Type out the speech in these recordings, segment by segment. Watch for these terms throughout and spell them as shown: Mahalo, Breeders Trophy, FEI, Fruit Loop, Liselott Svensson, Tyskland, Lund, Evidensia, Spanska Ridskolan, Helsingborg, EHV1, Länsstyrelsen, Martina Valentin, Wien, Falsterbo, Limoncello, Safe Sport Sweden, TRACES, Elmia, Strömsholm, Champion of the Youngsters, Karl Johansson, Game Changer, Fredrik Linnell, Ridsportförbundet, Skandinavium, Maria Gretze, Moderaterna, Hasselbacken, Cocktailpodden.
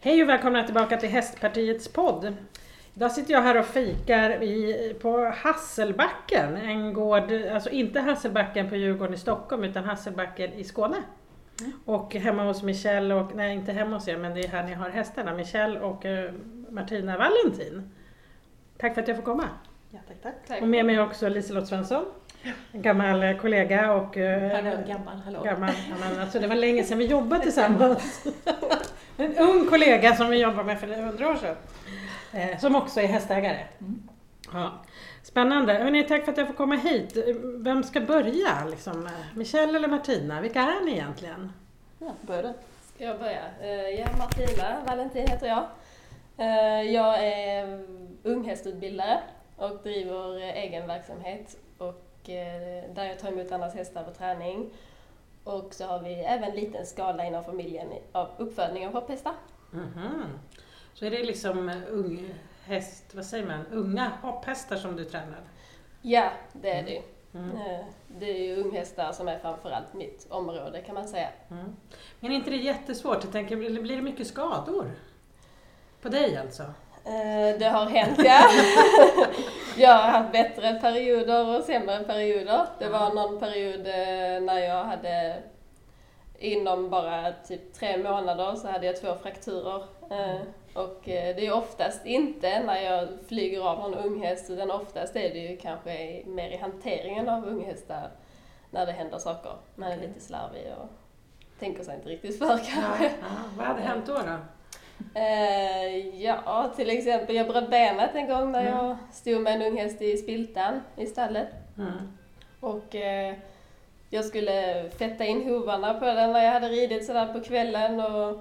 Hej och välkomna tillbaka till Hästpartiets podd. Idag sitter jag här och fikar på Hasselbacken, en gård, alltså inte Hasselbacken på Djurgården i Stockholm utan Hasselbacken i Skåne. Och hemma hos Michelle och, nej inte hemma hos er men det är här ni har hästarna, Michelle och Martina Valentin. Tack för att jag får komma. Ja, tack. Och med mig också Liselott Svensson. En gammal kollega och gammal. Alltså det var länge sedan vi jobbade tillsammans. En ung kollega som vi jobbade med för 100 år sedan. Som också är hästägare. Mm. Ja. Spännande. Hörrni, tack för att jag får komma hit. Vem ska börja? Liksom? Michelle eller Martina? Vilka är ni egentligen? Ja, börja. Ska jag börja? Ja, Martina Valentin heter jag. Jag är unghästutbildare och driver egen verksamhet. Och där jag tar emot andras hästar på träning. Och så har vi även en liten skala inom familjen av uppfödning av hopphästar. Mm-hmm. Så är det liksom unga hopphästar som du tränar? Ja, det är det. Mm. Det är ju unghästar som är framförallt mitt område kan man säga. Mm. Men är inte det jättesvårt? Jag tänker, blir det mycket skador på dig alltså? Det har hänt, ja. Jag har haft bättre perioder och sämre perioder. Det var någon period när jag hade inom bara typ 3 månader så hade jag 2 frakturer. Och det är oftast inte när jag flyger av någon unghäst utan oftast är det ju kanske mer i hanteringen av unghästar när det händer saker. Man är lite slarvig och tänker sig inte riktigt för kanske. Vad hade hänt då? Ja, till exempel jag bröt benet en gång när jag stod med en unghäst i spiltan i stallet. Och jag skulle fetta in hovarna på den när jag hade ridit sådär på kvällen och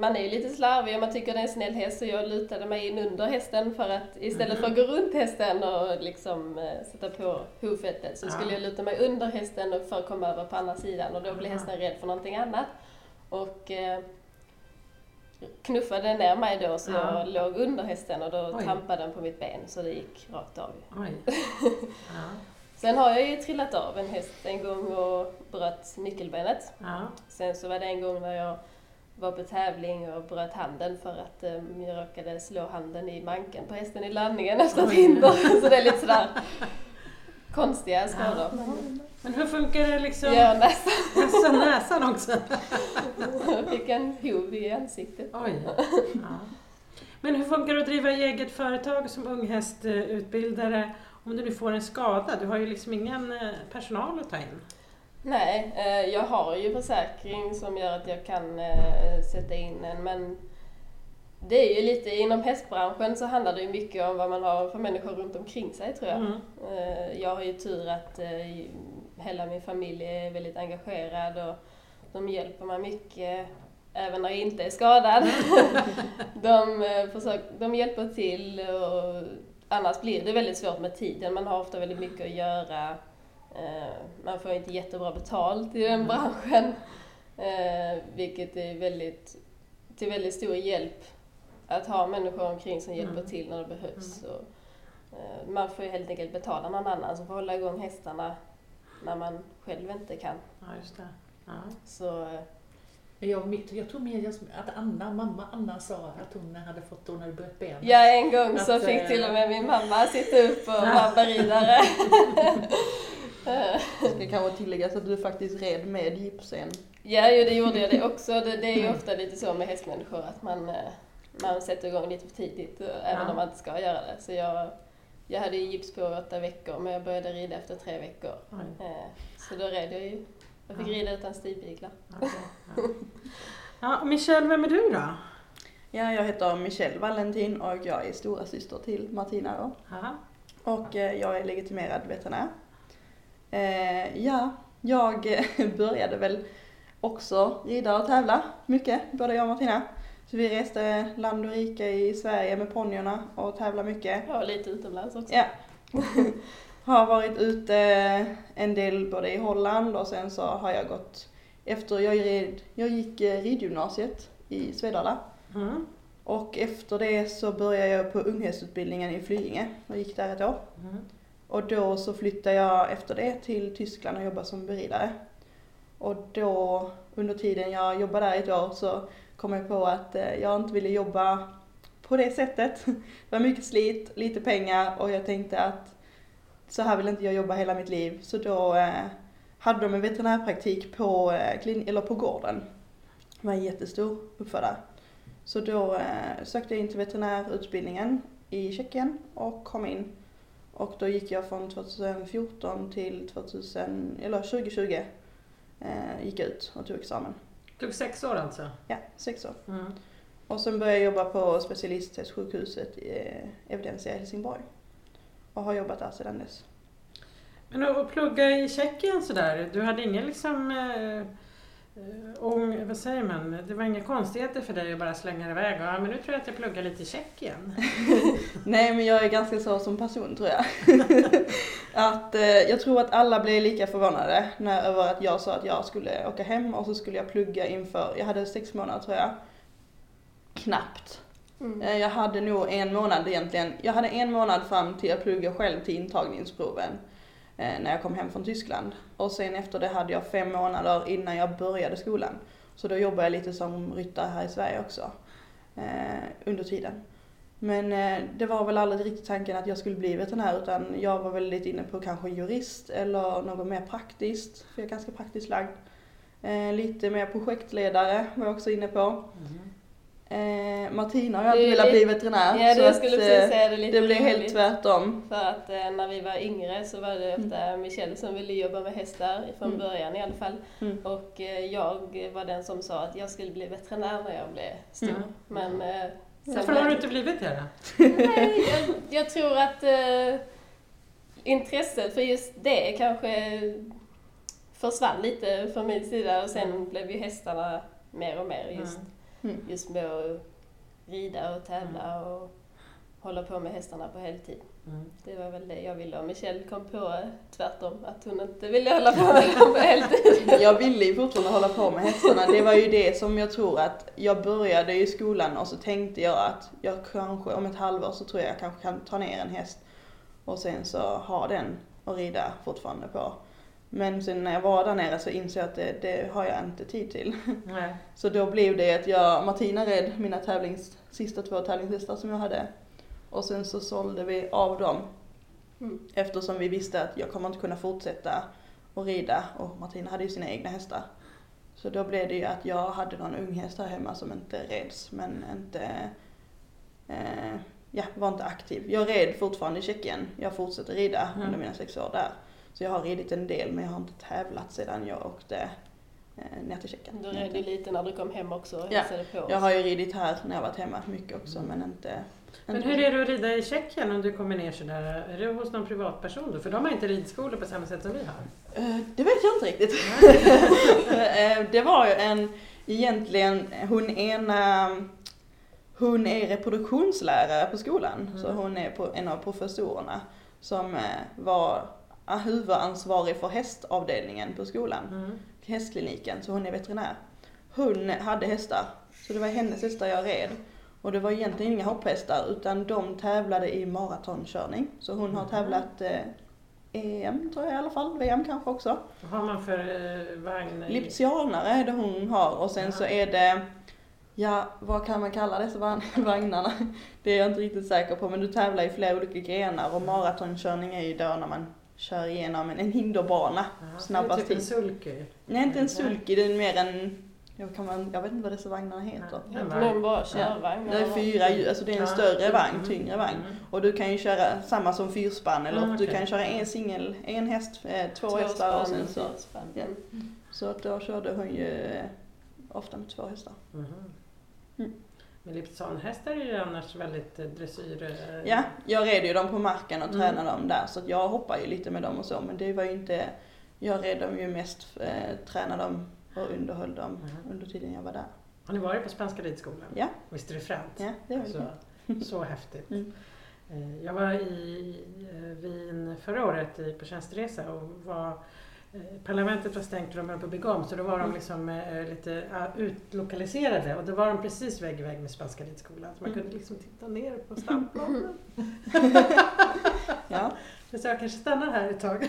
man är ju lite slarvig och man tycker det är en snäll häst så jag lutade mig in under hästen för att istället för att gå runt hästen och liksom sätta på hovfettet så skulle jag luta mig under hästen och för att komma över på andra sidan och då blev hästen rädd för någonting annat och knuffade ner mig då så jag låg under hästen och då trampade den på mitt ben så det gick rakt av. Sen har jag ju trillat av en häst en gång och bröt nyckelbenet. Sen så var det en gång när jag var på tävling och bröt handen för att jag råkade slå handen i manken på hästen i landningen efter ett hinder. Så det är lite sådär konstiga skador. Men hur funkar det liksom? Ja, näsan också. Jag fick en hov i ansiktet. Men hur funkar det att driva eget företag som unghästutbildare om du nu får en skada? Du har ju liksom ingen personal att ta in. Nej, jag har ju försäkring som gör att jag kan sätta in en. Men det är ju lite, inom hästbranschen så handlar det ju mycket om vad man har för människor runt omkring sig tror jag. Jag har ju tur att hela min familj är väldigt engagerad och de hjälper mig mycket. Även när jag inte är skadad. De hjälper till och annars blir det väldigt svårt med tiden. Man har ofta väldigt mycket att göra. Man får inte jättebra betalt i den branschen. Vilket är till väldigt stor hjälp att ha människor omkring som hjälper till när det behövs. Och man får ju helt enkelt betala någon annan som får hålla igång hästarna när man själv inte kan. Ja, just det. Ja. Så... Jag tror mer att mamma Anna sa att hon hade fått då när du bröt benet. Ja, en gång att, så fick till och med min mamma sitta upp och vabba ridare. Det kan vara tilläggas att du faktiskt red med gipsen. Ja, det gjorde jag det också. Det är ju ofta lite så med hästmänniskor att man sätter igång lite för tidigt även om man inte ska göra det. Så jag hade gips på 8 veckor men jag började rida efter 3 veckor. Så då red jag ju. Jag fick rida utan stivbyglar. Ja, Michelle, vem är du då? Ja, jag heter Michelle Valentin och jag är stora syster till Martina då. Och jag är legitimerad veterinär. Ja, jag började väl också rida och tävla mycket, både jag och Martina. Så vi reste land och rike i Sverige med ponjorna och tävlade mycket. Ja, lite utomlands också. Ja. Har varit ute en del både i Holland och sen så har jag gått efter jag gick ridgymnasiet i Svedala. Och efter det så började jag på unghästutbildningen i Flyglinge och gick där ett år. Och då så flyttade jag efter det till Tyskland och jobbade som beridare. Och då, under tiden jag jobbade där ett år, så kom jag på att jag inte ville jobba på det sättet. Det var mycket slit, lite pengar, och jag tänkte att så här vill inte jag jobba hela mitt liv. Så då hade de en veterinärpraktik på gården. Det var en jättestor uppfödare. Så då sökte jag in till veterinärutbildningen i Tjeckien och kom in. Och då gick jag från 2014 till 2020. Gick ut och tog examen. Det tog 6 år alltså? Ja, 6 år. Mm. Och sen började jag jobba på specialistsjukhuset i Evidensia i Helsingborg. Och har jobbat där sedan dess. Men att plugga i Tjeckien sådär, du hade ingen liksom... vad säger man? Det var inga konstigheter för dig att bara slänga iväg. Ja, men nu tror jag att jag pluggar lite i Tjeckien. Nej, men jag är ganska så som person, tror jag. Att jag tror att alla blev lika förvånade över att jag sa att jag skulle åka hem och så skulle jag plugga inför. Jag hade 6 månader, tror jag. Knappt. Mm. Jag hade nog 1 månad egentligen. Jag hade 1 månad fram till jag pluggade själv till intagningsproven. När jag kom hem från Tyskland. Och sen efter det hade jag 5 månader innan jag började skolan. Så då jobbade jag lite som ryttare här i Sverige också. Under tiden. Men det var väl aldrig riktigt tanken att jag skulle bli veterinär. Utan jag var väldigt inne på kanske jurist. Eller något mer praktiskt. För jag är ganska praktiskt lagd. Lite mer projektledare var jag också inne på. Martina har ju alltid velat bli veterinär. Ja, så skulle att, säga det blev helt tvärtom. För att när vi var yngre så var det ofta Michelle som ville jobba med hästar från början i alla fall. Mm. Och jag var den som sa att jag skulle bli veterinär när jag blev stor. Mm. Men, varför har du inte blivit det då? Nej, jag tror att intresset för just det kanske försvann lite från min sida. Och sen blev ju hästarna mer och mer just just med att rida och tävla och hålla på med hästarna på heltid. Mm. Det var väl det jag ville. Och Michelle kom på tvärtom att hon inte ville hålla på med dem på heltid. Jag ville ju fortfarande hålla på med hästarna. Det var ju det som jag tror att jag började i skolan och så tänkte jag att jag kanske om ett halvår så tror jag kanske kan ta ner en häst och sen så ha den och rida fortfarande på. Men sen när jag var där nere så insåg jag att det har jag inte tid till. Nej. Så då blev det att Martina red mina sista 2 tävlingshästar som jag hade. Och sen så sålde vi av dem. Mm. Eftersom vi visste att jag kommer inte kunna fortsätta att rida. Och Martina hade ju sina egna hästar. Så då blev det ju att jag hade någon ung häst här hemma som inte reds. Men var inte aktiv. Jag red fortfarande i Tjeckien. Jag fortsätter rida under mina 6 år där. Så jag har ridit en del men jag har inte tävlat sedan jag åkte ner till Tjeckien. Du red ju lite när du kom hem också och hälsade på oss. Jag har ju ridit här när jag varit hemma mycket också men inte... Men hur är det att rida i Tjeckien om du kommer ner sådär? Är det hos någon privatperson då? För de har inte ridskolor på samma sätt som vi har. Det vet jag inte riktigt. Det var ju hon är reproduktionslärare på skolan. Mm. Så hon är en av professorerna som var... huvudansvarig för hästavdelningen på skolan, hästkliniken, så hon är veterinär. Hon hade hästar, så det var hennes hästar jag red. Och det var egentligen inga hopphästar utan de tävlade i maratonkörning. Så hon har tävlat EM tror jag i alla fall, VM kanske också. Vad har man för vagn? Lipizzanare är det hon har och sen så är det, vad kan man kalla dessa vagnarna? Det är jag inte riktigt säker på men du tävlar i flera olika grenar och maratonkörning är ju då när man kör igenom en hinderbana snabbast typ en sulky. Nej, inte en sulky, det är mer en jag vet inte vad dessa vagnarna heter. Det är 4 hjul, alltså det är en större vagn, tyngre vagn. Och du kan ju köra samma som fyrspann eller du kan köra en singel, en häst, 2 hästar och sen så. Ja. Så då körde hon ju ofta med 2 hästar. Men Lipsanhästar är ju annars väldigt dressyr. Ja, jag red ju dem på marken och tränade dem där. Så att jag hoppar ju lite med dem och så. Men det var ju inte... Jag red dem ju mest, tränade dem och underhöll dem under tiden jag var där. Har ni varit på Spanska Ridskolan? Ja. Visst är det fränt? Ja, det var alltså, så häftigt. Mm. Jag var i Wien förra året på tjänsteresa och var... Parlamentet var stängt och de höll på att bygga om så då var de liksom lite utlokaliserade och då var de precis väg i väg med Spanska Ridskolan så man kunde liksom titta ner på stampplanen. Så jag kanske stannar här ett tag.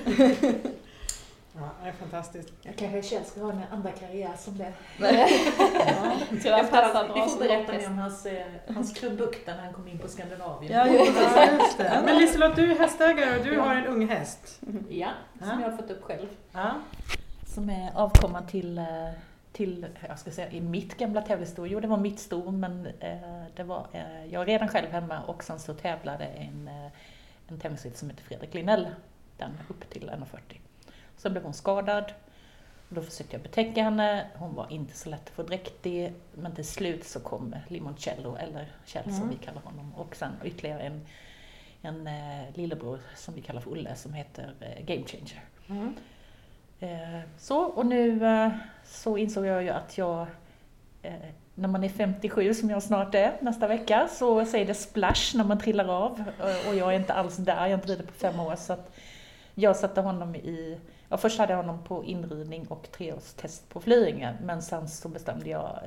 Ja, det är fantastiskt. Jag kanske själv ska ha en andra karriär som det. Vi får berätta mer om hans krubbuk när han kom in på Skandinavium. Ja, just det. Men Liselott, du är hästägare och du har en ung häst. Ja, som jag har fått upp själv. Ja. Som är avkomma till jag ska säga, i mitt gamla tävlingsstor. Jo, det var mitt stor, men det var, jag var redan själv hemma och sen så tävlade en tävlingsrytt som heter Fredrik Linnell. Den upp till 1,40. Sen blev hon skadad. Då försökte jag betäcka henne. Hon var inte så lätt att få dräktig. Men till slut så kom Limoncello, eller Kjell som vi kallar honom. Och sen ytterligare en lillebror som vi kallar för Olle som heter Game Changer. Mm. Så, och nu så insåg jag ju att jag, när man är 57 som jag snart är nästa vecka, så säger det splash när man trillar av. Och jag är inte alls där, jag har inte ridit på 5 år. Så att jag satte honom först hade jag honom på inridning och 3-årstest på Flyglinge. Men sen så bestämde jag,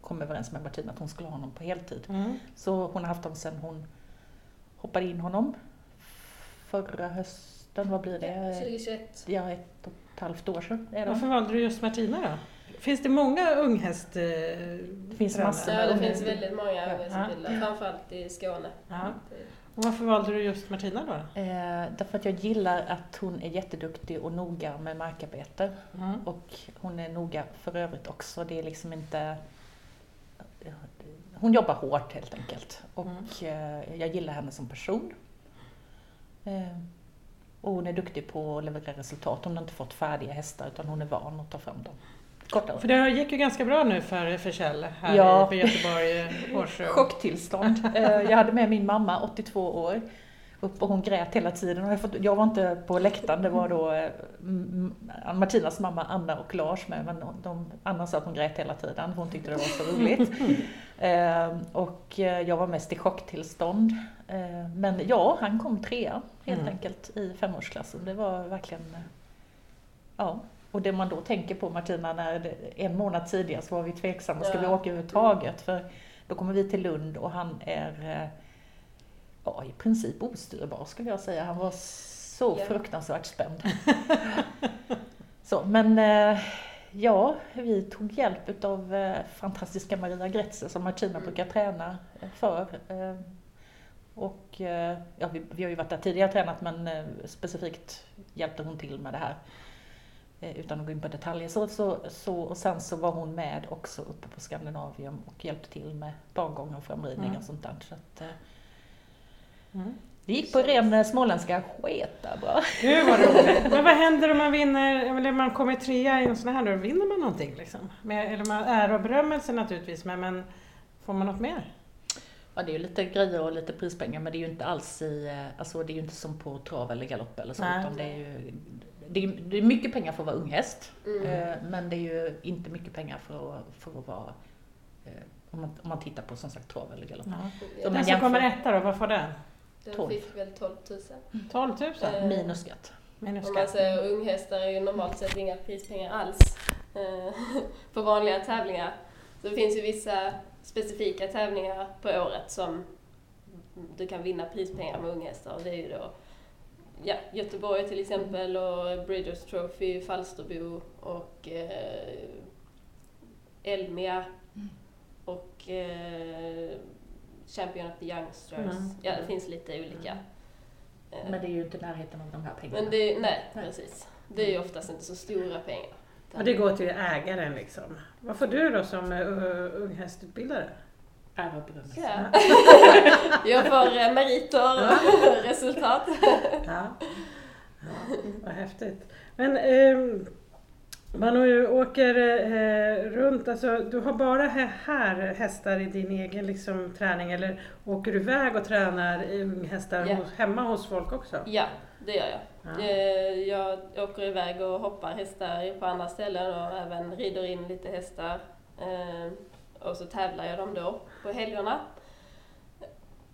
kom överens med Martina att hon skulle ha honom på heltid. Mm. Så hon har haft honom sedan hon hoppade in honom förra hösten, vad blir det? 2021. Ja, 1,5 år sedan. Varför valde du just Martina då? Finns det många unghäst? Det finns massor. Ja, det finns väldigt många unghästbilder, framförallt i Skåne. Ja. Och varför valde du just Martina då? Därför att jag gillar att hon är jätteduktig och noga med markarbete. Mm. Och hon är noga för övrigt också. Det är liksom inte... Hon jobbar hårt helt enkelt. Och jag gillar henne som person. Och hon är duktig på att leverera resultat. Hon har inte fått färdiga hästar utan hon är van att ta fram dem. Kortare. För det gick ju ganska bra nu för Kjell här på Göteborg. Chocktillstånd. Jag hade med min mamma, 82 år, upp och hon grät hela tiden. Och jag var inte på läktaren, det var då Martinas mamma Anna och Lars med. Men Anna sa att hon grät hela tiden, hon tyckte det var så roligt. Och jag var mest i chocktillstånd. Men ja, han kom 3 helt enkelt i 5-årsklassen. Det var verkligen... ja. Och det man då tänker på, Martina, när 1 månad tidigare så var vi tveksamma, ska vi åka överhuvudtaget? För då kommer vi till Lund och han är i princip ostyrbar, skulle jag säga. Han var så fruktansvärt spänd. Så, men vi tog hjälp av fantastiska Maria Gretze som Martina brukar träna för. Och vi har ju varit där tidigare och tränat, men specifikt hjälpte hon till med det här. Utan att gå in på detaljer. Och sen så var hon med också uppe på Skandinavium och hjälpte till med barngång och framridning och sånt där. Så att, det gick på ren småländska sketa bra. Gud vad roligt. Men vad händer om man vinner, eller man kommer 3 i en sån här, då vinner man någonting liksom? Eller man är och berömmelse naturligtvis, men får man något mer? Ja, det är ju lite grejer och lite prispengar, men det är ju inte alls det är ju inte som på trav eller galopp eller så, utan det är ju... Det är mycket pengar för att vara unghäst, men det är ju inte mycket pengar för att vara, om man tittar på som sagt trav eller galopp. Ja. Den som kommer etta då, vad får den? Den fick väl 12 000. 12 000? Minus skatt. Om man säger unghästar är ju normalt sett inga prispengar alls på vanliga tävlingar. Så det finns ju vissa specifika tävlingar på året som du kan vinna prispengar med unghästar, och det är ju då Göteborg till exempel, och Breeders Trophy, Falsterbo och Elmia och Champion of the Youngsters. Ja, det finns lite olika. Men det är ju inte närheten av de här pengarna. Men det, nej, precis. Det är ju oftast inte så stora pengar. Och det går till ägaren liksom. Vad får du då som unghästutbildare? Jag får meriter och resultat. Ja, vad häftigt. Men man åker runt, alltså, du har bara här hästar i din egen liksom, träning, eller åker du iväg och tränar hästar hemma hos folk också? Ja, det gör jag. Jag åker iväg och hoppar hästar på andra ställen och även rider in lite hästar. Och så tävlar jag dem då på helgerna.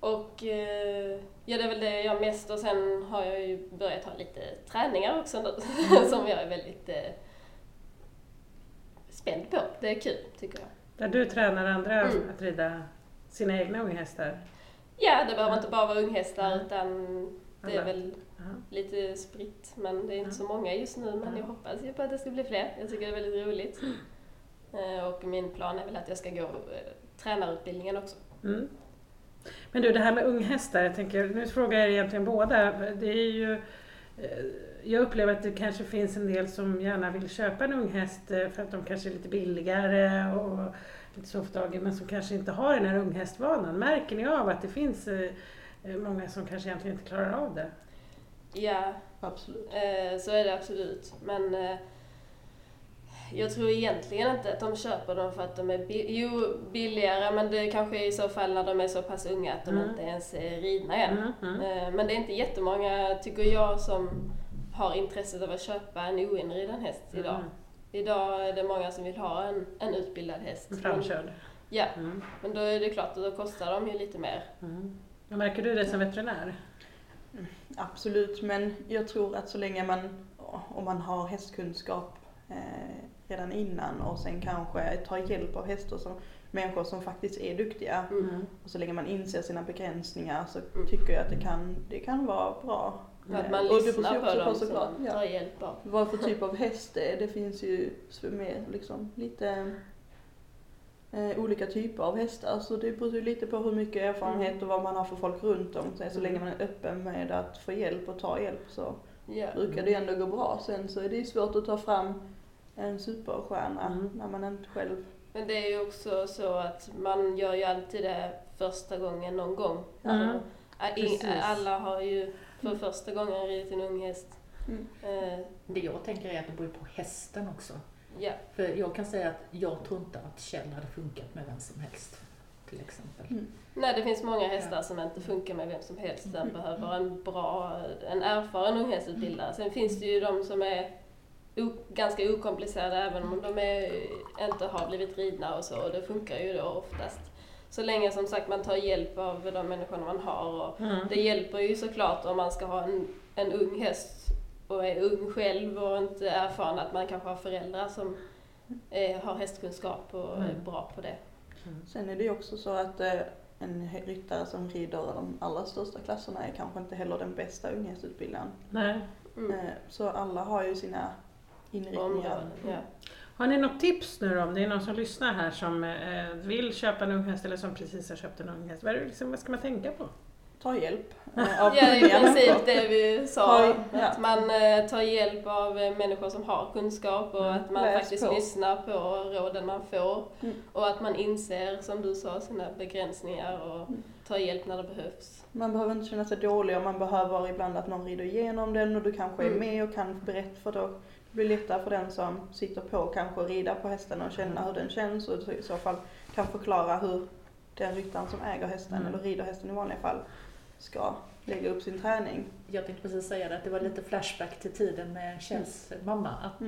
Och det är väl det jag mest. Och sen har jag ju börjat ha lite träningar också nu, som jag är väldigt spänd på. Det är kul, tycker jag. Där du tränar andra att rida sina egna unghästar? Ja, det behöver inte bara vara unghästar, utan Det är väl lite spritt, men det är inte så många just nu. Men jag hoppas ju på att det ska bli fler. Jag tycker det är väldigt roligt. Och min plan är väl att jag ska gå tränarutbildningen också. Mm. Men du, det här med unghästar, jag tänker, nu frågar jag egentligen båda. Det är ju, jag upplever att det kanske finns en del som gärna vill köpa en unghäst för att de kanske är lite billigare och lite softdagen, men som kanske inte har den här unghästvanan. Märker ni av att det finns många som kanske egentligen inte klarar av det? Ja, absolut. Så är det absolut. Men jag tror egentligen inte att de köper dem för att de är billigare, men det kanske är i så fall när de är så pass unga att de inte ens är ridna än. Men det är inte jättemånga, tycker jag, som har intresset av att köpa en oinriden häst idag. Idag är det många som vill ha en utbildad häst. Framkörd. Ja, men då är det klart att då kostar de ju lite mer. Märker du det som veterinär? Absolut, men jag tror att så länge om man har hästkunskap redan innan och sen kanske tar hjälp av hästar som människor som faktiskt är duktiga och så länge man inser sina begränsningar så tycker jag att det kan vara bra. Att man lyssnar på dem som tar hjälp av. Vad för typ av häst det finns ju med, liksom, lite olika typer av hästar, så det beror ju lite på hur mycket erfarenhet och vad man har för folk runt om. Så länge man är öppen med att få hjälp och ta hjälp så brukar det ändå gå bra. Sen så är det svårt att ta fram en superstjärna när man inte själv... Men det är ju också så att man gör ju alltid det första gången någon gång. Alla har ju för första gången ridit en ung häst. Det jag tänker är att det beror på hästen också. Yeah. För jag kan säga att jag tror inte att Kjell hade funkat med vem som helst, till exempel. Nej, det finns många hästar som inte funkar med vem som helst. Den behöver en erfaren unghästutbildare. Sen finns det ju de som är ganska okomplicerade även om de inte har blivit ridna och så. Och det funkar ju då oftast. Så länge, som sagt, man tar hjälp av de människorna man har. Och det hjälper ju såklart om man ska ha en ung häst och är ung själv och inte erfaren, att man kanske har föräldrar som har hästkunskap och är bra på det. Sen är det ju också så att en ryttare som rider de allra största klasserna är kanske inte heller den bästa unghästutbildaren. Nej. Så alla har ju sina inriktningar. Har ni något tips nu då, om det är någon som lyssnar här som vill köpa en unghäst eller som precis har köpt en unghäst? Vad ska man tänka på? Ta hjälp. Ja, i princip det vi sa. Att man tar hjälp av människor som har kunskap och att man lyssnar på råden man får. Och att man inser, som du sa, sina begränsningar och tar hjälp när det behövs. Man behöver inte känna sig dålig, och man behöver ibland att någon rider igenom den och du kanske är med och kan berätta för dig. Det blir lättare för den som sitter på och kanske rider på hästen och känner hur den känns och i så fall kan förklara hur den ryttaren som äger hästen eller rider hästen i vanliga fall ska lägga upp sin träning. Jag tänkte precis säga det, att det var lite flashback till tiden med Kjells mamma. Att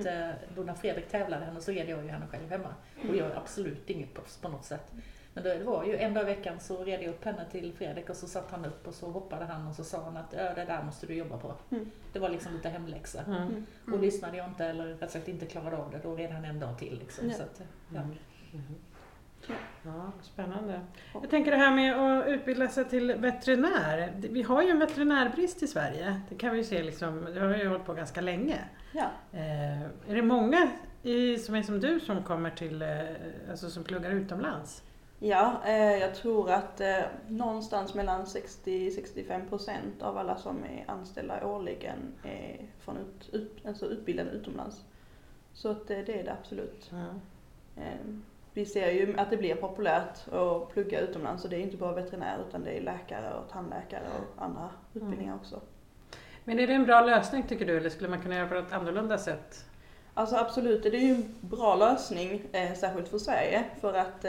då när Fredrik tävlade henne så red jag ju henne själv hemma. Och jag är absolut inget proffs på något sätt. Men det var ju en dag i veckan så red jag upp henne till Fredrik och så satt han upp och så hoppade han och så sa han att det där måste du jobba på. Det var liksom lite hemläxa. Och lyssnade jag inte eller rätt sagt inte klarade av det, då red han en dag till. Liksom. Så att, Ja, spännande. Jag tänker det här med att utbilda sig till veterinär. Vi har ju en veterinärbrist i Sverige. Det kan vi ju se, liksom, det har ju hållit på ganska länge. Ja. Är det många som är som du som kommer till, alltså som pluggar utomlands? Ja, jag tror att någonstans mellan 60-65% av alla som är anställda årligen är från utbildade utomlands. Så att, det är det absolut. Vi ser ju att det blir populärt att plugga utomlands, och det är inte bara veterinär utan det är läkare och tandläkare och andra utbildningar också. Men är det en bra lösning tycker du, eller skulle man kunna göra på ett annorlunda sätt? Alltså absolut, det är ju en bra lösning, särskilt för Sverige, för att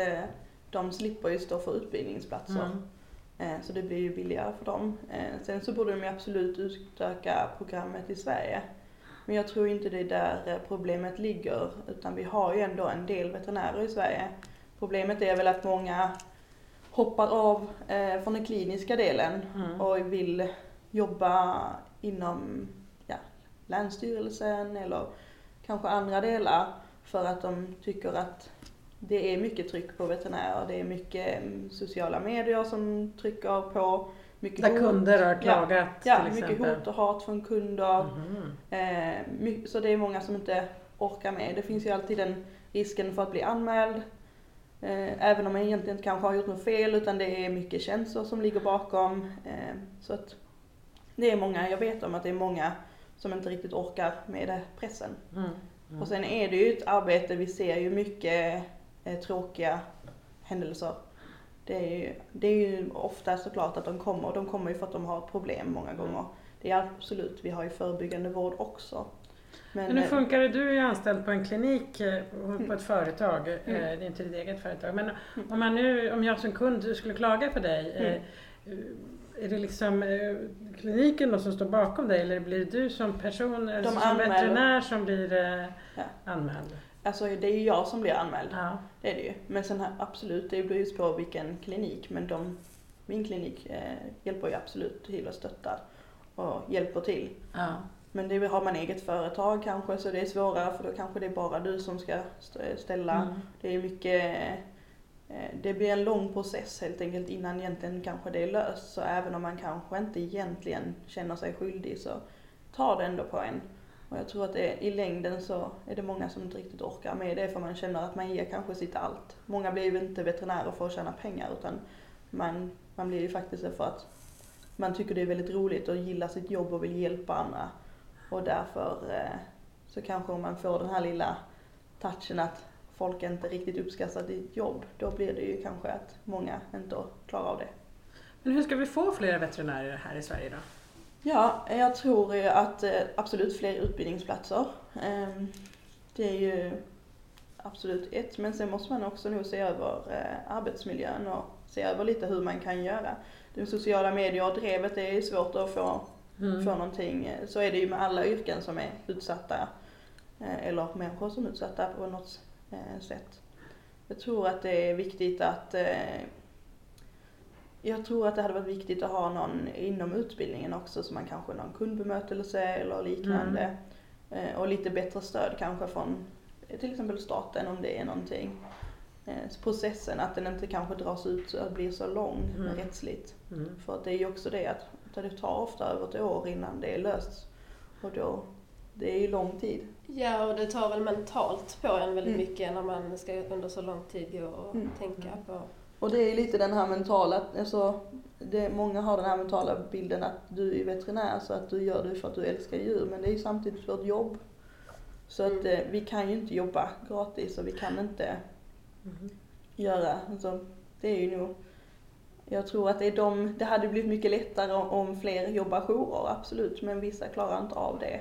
de slipper ju stå för utbildningsplatser. Så det blir ju billigare för dem. Sen så borde de ju absolut utöka programmet i Sverige. Men jag tror inte det är där problemet ligger, utan vi har ju ändå en del veterinärer i Sverige. Problemet är väl att många hoppar av från den kliniska delen och vill jobba inom Länsstyrelsen eller kanske andra delar, för att de tycker att det är mycket tryck på veterinärer. Det är mycket sociala medier som trycker på mycket där hot. Kunder har klagat till exempel. Mycket hot och hat från kunder. Så det är många som inte orkar med. Det finns ju alltid den risken för att bli anmäld. Även om man egentligen kanske har gjort något fel, utan det är mycket känslor som ligger bakom. Så att det är många, jag vet om att det är många som inte riktigt orkar med pressen. Och sen är det ju ett arbete, vi ser ju mycket tråkiga händelser. Det är ju ofta såklart att de kommer ju för att de har problem många gånger. Det är absolut, vi har ju förebyggande vård också. Men hur funkar det? Du är ju anställd på en klinik på ett företag, det är inte ditt eget företag. Men om jag som kund skulle klaga på dig, är det liksom kliniken som står bakom dig, eller blir du som person, eller som veterinär som blir anmäld? Alltså det är ju jag som blir anmäld, det är det ju. Men sen absolut, det blir ju på vilken klinik, men min klinik hjälper ju absolut till och stöttar och hjälper till. Ja. Men det har man eget företag kanske, så det är svårare, för då kanske det är bara du som ska ställa. Det är mycket, det blir en lång process helt enkelt innan egentligen kanske det är löst. Så även om man kanske inte egentligen känner sig skyldig, så tar det ändå på en. Och jag tror att i längden så är det många som inte riktigt orkar med det, för man känner att man ger kanske sitt allt. Många blir ju inte veterinärer för att tjäna pengar, utan man blir ju faktiskt det för att man tycker det är väldigt roligt och gillar sitt jobb och vill hjälpa andra. Och därför så kanske om man får den här lilla touchen att folk inte riktigt uppskattar ditt jobb, då blir det ju kanske att många inte klarar av det. Men hur ska vi få fler veterinärer här i Sverige då? Ja, jag tror att absolut fler utbildningsplatser. Det är ju absolut ett, men sen måste man också nog se över arbetsmiljön och se över lite hur man kan göra. De sociala medier och drevet, det är svårt att få någonting. Så är det ju med alla yrken som är utsatta, eller människor som är utsatta på något sätt. Jag tror att det är viktigt att det hade varit viktigt att ha någon inom utbildningen också, som man kanske någon kundbemötelse eller liknande. Och lite bättre stöd kanske från till exempel staten om det är någonting. Processen, att den inte kanske dras ut och blir så lång rättsligt. För att det är ju också det att det tar ofta över ett år innan det är löst. Och då, det är ju lång tid. Ja, och det tar väl mentalt på en väldigt mycket när man ska under så lång tid och tänka på. Och det är lite den här mentala, alltså, många har den här mentala bilden att du är veterinär, så att du gör det för att du älskar djur, men det är ju samtidigt för ett jobb. Så att vi kan ju inte jobba gratis, och vi kan inte göra, alltså, det är ju nog, jag tror att det hade blivit mycket lättare om fler jobbar jourer, absolut, men vissa klarar inte av det.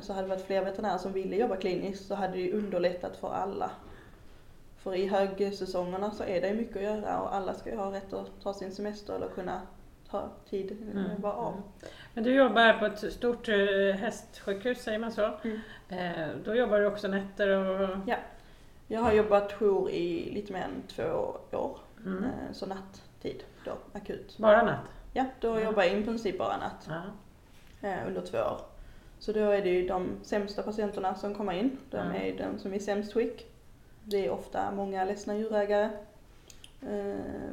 Så hade det varit fler veterinärer som ville jobba kliniskt, så hade det ju underlättat för alla. För i högsäsongerna så är det mycket att göra, och alla ska ju ha rätt att ta sin semester eller kunna ta tid bara av. Men du jobbar på ett stort hästsjukhus, säger man så. Då jobbar du också nätter och... Ja, jag har jobbat jour i lite mer än 2 år. Så natttid då, akut. Bara natt? Ja, då jobbar jag i princip bara natt under 2 år. Så då är det ju de sämsta patienterna som kommer in. De är de som är i sämst skick. Det är ofta många ledsna djurägare,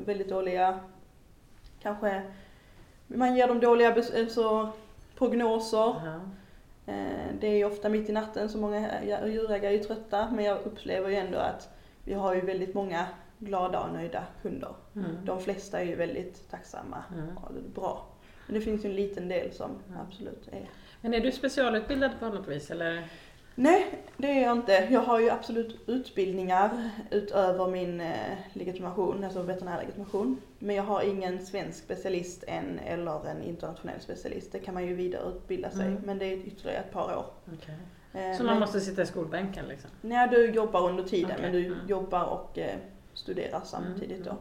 väldigt dåliga, kanske man ger dem dåliga prognoser. Det är ofta mitt i natten, så många djurägare är trötta, men jag upplever ju ändå att vi har ju väldigt många glada och nöjda kunder. De flesta är ju väldigt tacksamma och bra. Men det finns ju en liten del som absolut är. Men är du specialutbildad på något vis, eller? Nej, det är jag inte. Jag har ju absolut utbildningar utöver min legitimation, alltså veterinärlegitimation. Men jag har ingen svensk specialist än, eller en internationell specialist. Det kan man ju vidareutbilda sig, men det är ytterligare ett par år. Okay. Så man måste sitta i skolbänken liksom? Nej, du jobbar under tiden, men du jobbar och studerar samtidigt då.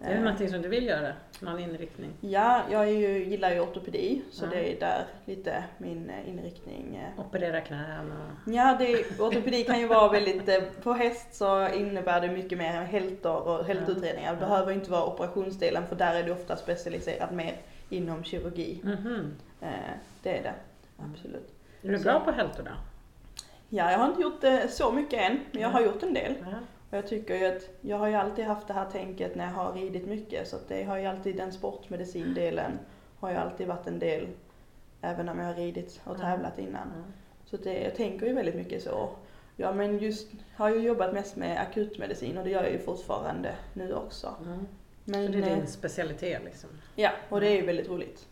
Det är någonting som du vill göra, någon inriktning? Ja, jag gillar ju ortopedi, så det är där lite min inriktning. Operera knän och... Ja, ortopedi kan ju vara väldigt... På häst så innebär det mycket mer hältor och hältutredningar. Det behöver inte vara operationsdelen, för där är det ofta specialiserat mer inom kirurgi. Det är det, absolut. Är du bra på hältor då? Ja, jag har inte gjort så mycket än, men jag har gjort en del. Och jag tycker ju att jag har ju alltid haft det här tänket när jag har ridit mycket, så att det har ju alltid den sportmedicindelen har ju alltid varit en del även när jag har ridit och tävlat innan. Mm. Så det, jag tänker ju väldigt mycket så. Ja, men just har jag jobbat mest med akutmedicin och det gör jag ju fortfarande nu också. Mm. Men så det är din specialitet liksom? Ja, och det är ju väldigt roligt.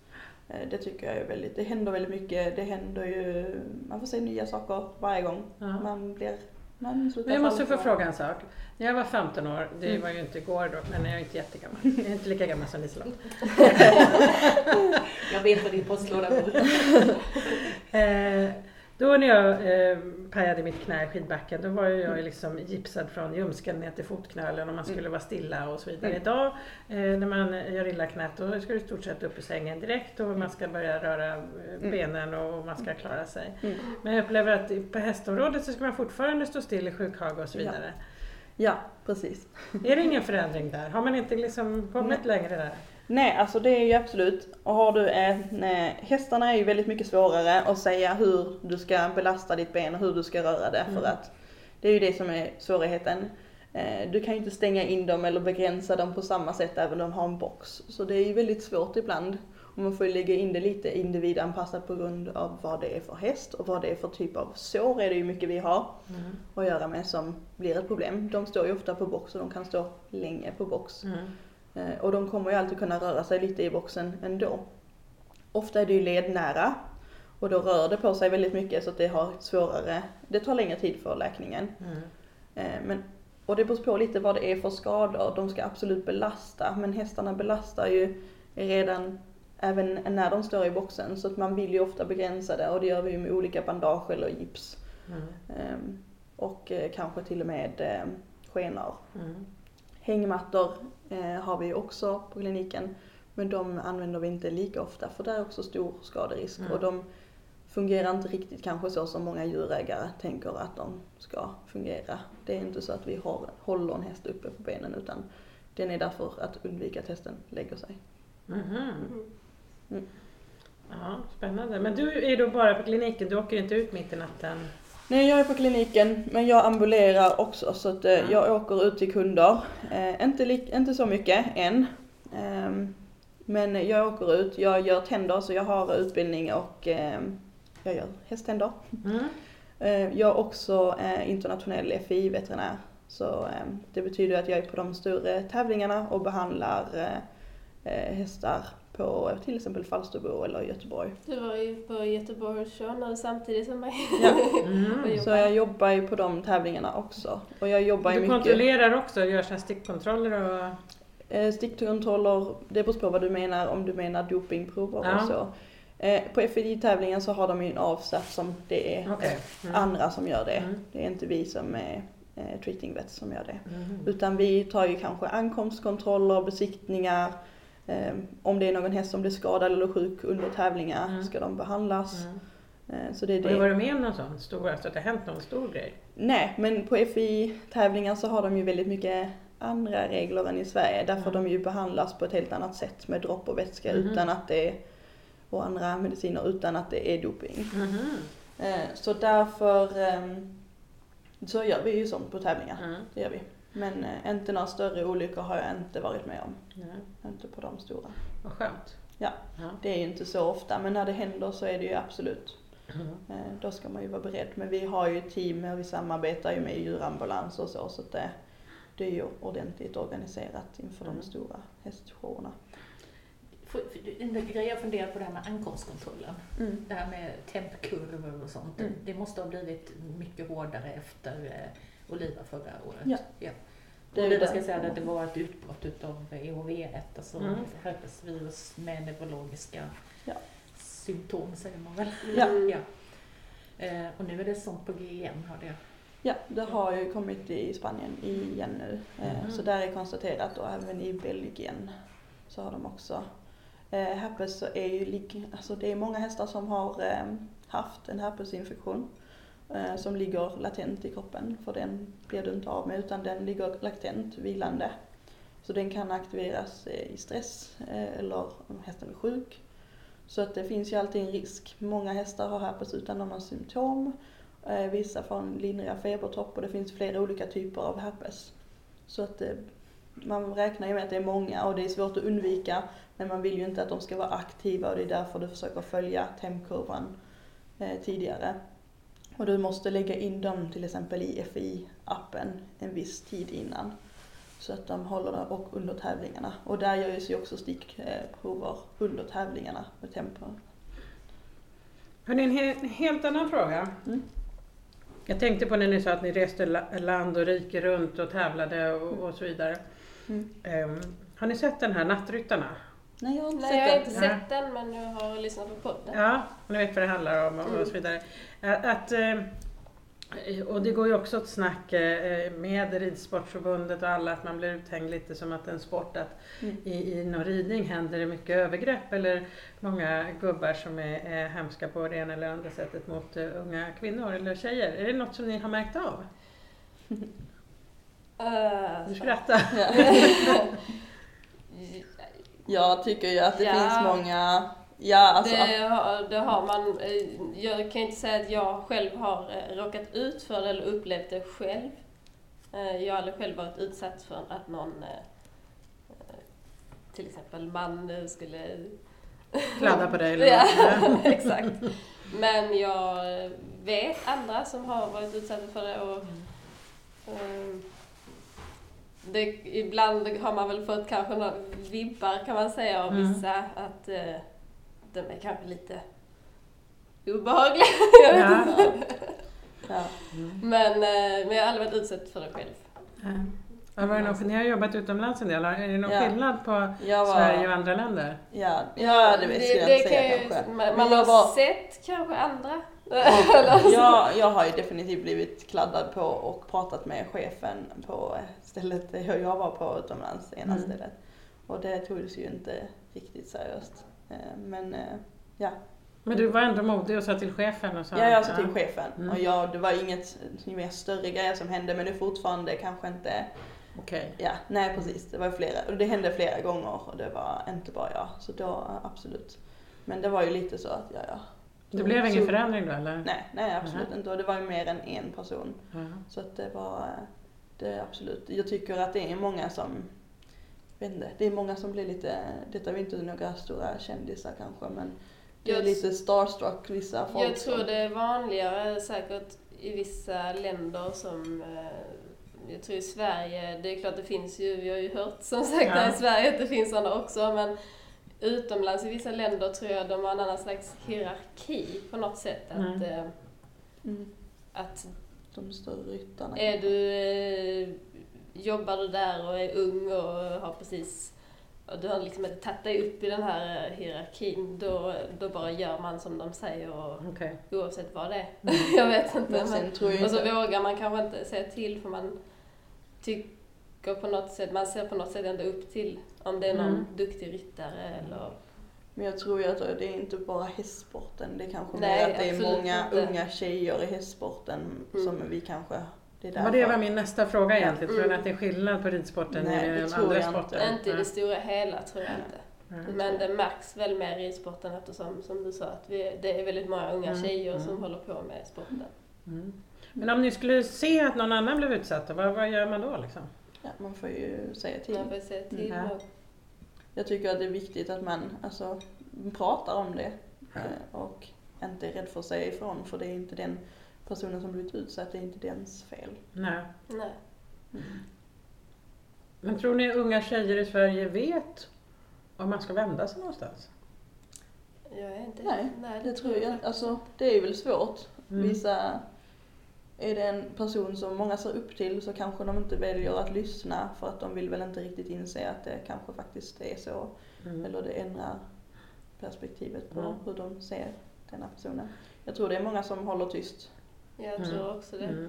Det tycker jag är väldigt, det händer väldigt mycket, det händer ju, man får se nya saker varje gång. Mm. Men jag måste få fråga en sak. När jag var 15 år, det var ju inte igår då, men jag är inte jättegammal. Jag är inte lika gammal som Liselott. Jag vet vad din postlåda bor. Då när jag pajade mitt knä i skidbacken, då var jag liksom gipsad från ljumsken ner till fotknölen och man skulle vara stilla och så vidare. Idag när man gör illa knät, då ska du i stort sett upp i sängen direkt och man ska börja röra benen och man ska klara sig. Mm. Men jag upplever att på hästområdet så ska man fortfarande stå still i sjukhage och så vidare. Ja, precis. Är det ingen förändring där? Har man inte liksom kommit längre där? Nej, alltså det är ju absolut. Och har du hästarna är ju väldigt mycket svårare att säga hur du ska belasta ditt ben och hur du ska röra det. För att det är ju det som är svårigheten. Du kan ju inte stänga in dem eller begränsa dem på samma sätt även om de har en box. Så det är ju väldigt svårt ibland. Och man får ju lägga in det lite individanpassat på grund av vad det är för häst och vad det är för typ av sår är det ju mycket vi har att göra med som blir ett problem. De står ju ofta på box och de kan stå länge på box. Och de kommer ju alltid kunna röra sig lite i boxen ändå. Ofta är det ju lednära och då rör det på sig väldigt mycket så att det har svårare. Det tar längre tid för läkningen. Och det beror på lite vad det är för skador. De ska absolut belasta, men hästarna belastar ju redan även när de står i boxen. Så att man vill ju ofta begränsa det och det gör vi ju med olika bandage eller gips. Och kanske till och med skenor. Hängmattor har vi också på kliniken, men de använder vi inte lika ofta för det är också stor skaderisk och de fungerar inte riktigt kanske så som många djurägare tänker att de ska fungera. Det är inte så att vi håller en häst uppe på benen utan den är därför att undvika att hästen lägger sig. Ja, spännande. Men du är då bara på kliniken, du åker inte ut mitt i natten? Nej, jag är på kliniken men jag ambulerar också så att jag åker ut till kunder. Inte så mycket än. Men jag åker ut, jag gör tänder så jag har utbildning och jag gör hästtänder. Jag är också internationell FI-veterinär så det betyder att jag är på de större tävlingarna och behandlar hästar på till exempel Falsterbo eller Göteborg. Du var ju på Göteborg och körde samtidigt som mig. Så jag jobbar ju på de tävlingarna också. Och jag jobbar du mycket. Kontrollerar också, gör sådana stickkontroller? Och... stickkontroller, det beror på vad du menar, om du menar dopingprover och så. På FID-tävlingen så har de ju en avsats som det är andra som gör det. Det är inte vi som är treating vets som gör det. Utan vi tar ju kanske ankomstkontroller, besiktningar. Om det är någon häst som blir skadad eller sjuk under tävlingar ska de behandlas. Så det är det. Och var du med om någon sån stor, att det har hänt någon stor grej? Nej, men på FI-tävlingar så har de ju väldigt mycket andra regler än i Sverige. Därför de ju behandlas på ett helt annat sätt med dropp och vätska utan att det är, och andra mediciner utan att det är doping. Så därför så gör vi ju sånt på tävlingar. Det gör vi. Men inte några större olyckor har jag inte varit med om. Inte på de stora. Vad skönt. Ja, det är ju inte så ofta. Men när det händer så är det ju absolut. Då ska man ju vara beredd. Men vi har ju team och vi samarbetar ju med djurambulans och så. Så att det är ju ordentligt organiserat inför de stora hästshowerna. En grej jag funderar på det här med ankomstkontrollen. Det här med tempkurvor och sånt. Det måste ha blivit mycket hårdare efter... Oliva förra året. Oliva ska säga att det var ett utbrott utav EHV1, alltså herpesvirus med neurologiska symptom säger man väl. Och nu är det sånt på G igen har det. Ja, det har ju kommit i Spanien igen nu. Så där är konstaterat och även i Belgien så har de också. Herpes är ju, alltså det är många hästar som har haft en herpesinfektion. Som ligger latent i kroppen för den blir du inte av med utan den ligger latent vilande. Så den kan aktiveras i stress eller om hästen är sjuk. Så att det finns ju alltid en risk. Många hästar har herpes utan några symptom Vissa från lindriga febertopp och det finns flera olika typer av herpes. Så att man räknar ju med att det är många och det är svårt att undvika. Men man vill ju inte att de ska vara aktiva och det är därför du försöker följa tempkurvan tidigare. Och du måste lägga in dem till exempel i FI-appen en viss tid innan. Så att de håller det och under tävlingarna. Och där görs ju också stickprover under tävlingarna med tempor. Hörrni, en helt annan fråga. Mm. Jag tänkte på när ni sa att ni reste land och rike runt och tävlade och så vidare. Mm. Har ni sett den här Nattryttarna? Nej, jag har inte sett den, men jag har lyssnat på podden. Ja, ni vet vad det handlar om och så vidare. Och det går ju också ett snack med Ridsportförbundet och alla att man blir uthängd lite som att en sport att i någon ridning händer det mycket övergrepp eller många gubbar som är hemska på det ena eller andra sättet mot unga kvinnor eller tjejer. Är det något som ni har märkt av? Du skrattar. Jag tycker ju att det finns många... Ja, alltså. Det har man. Jag kan inte säga att jag själv har råkat ut för eller upplevt det själv. Jag har aldrig själv varit utsatt för att någon, till exempel man, skulle kladda på dig eller något. Ja, exakt. Men jag vet andra som har varit utsatta för det och ibland har man väl fått kanske några vibbar kan man säga av vissa att de är kanske lite obehagliga. Men jag har aldrig varit utsatt för det själv. Ni har jobbat utomlands en del. Är det någon skillnad på Sverige och andra länder? Ja det skulle jag inte säga ju, kanske. Man har sett kanske andra. Jag har ju definitivt blivit kladdad på och pratat med chefen på stället jag var på utomlands ena stället. Och det togs ju inte riktigt seriöst. Men du var ändå modig och sa till chefen och så. Ja, jag sa till chefen och det var inget mer större grejer som hände, men det fortfarande kanske inte. Okej. Ja, nej precis, det var flera och det hände flera gånger och det var inte bara jag, så då absolut. Men det var ju lite så att Det blev ingen förändring då eller? Nej, absolut inte. Och det var ju mer än en person. Så att det absolut. Jag tycker att det är många som det är många som blir lite, detta är inte några stora kändisar kanske, men det är lite starstruck vissa folk. Jag tror det är vanligare säkert i vissa länder som, jag tror i Sverige, det är klart det finns ju, vi har ju hört som sagt här i Sverige att det finns sådana också, men utomlands i vissa länder tror jag de har en annan slags hierarki på något sätt att de större ryttarna är jobbar du där och är ung och har precis och du har liksom inte tagit dig upp i den här hierarkin, då bara gör man som de säger och oavsett vad det är. Jag vet inte. Och så vågar man kanske inte säga till för man tycker på något sätt, man ser på något sätt ändå upp till om det är någon duktig ryttare eller. Men jag tror ju att det är inte bara hästsporten, det är kanske mer att det är många unga tjejer i hästsporten som vi kanske. Det var min nästa fråga egentligen. Tror ni att det är skillnad på ridsporten än andra sporter? Inte i det stora hela tror jag inte. Men det märks väl mer i ridsporten eftersom, som du sa, att det är väldigt många unga tjejer som håller på med sporten. Men om ni skulle se att någon annan blev utsatt, vad gör man då liksom? Ja, man får ju säga till. Jag tycker att det är viktigt att man pratar om det och inte är rädd för att säga ifrån, för det är inte den personen som blivit utsatt, det är inte dens fel. Nej. Men tror ni unga tjejer i Sverige vet om man ska vända sig någonstans? Jag är inte. Nej, det tror jag. Det är väl svårt. Vissa, är det en person som många ser upp till så kanske de inte väljer att lyssna för att de vill väl inte riktigt inse att det kanske faktiskt är så. Eller det ändrar perspektivet på hur de ser denna personen. Jag tror det är många som håller tyst. Jag tror också det.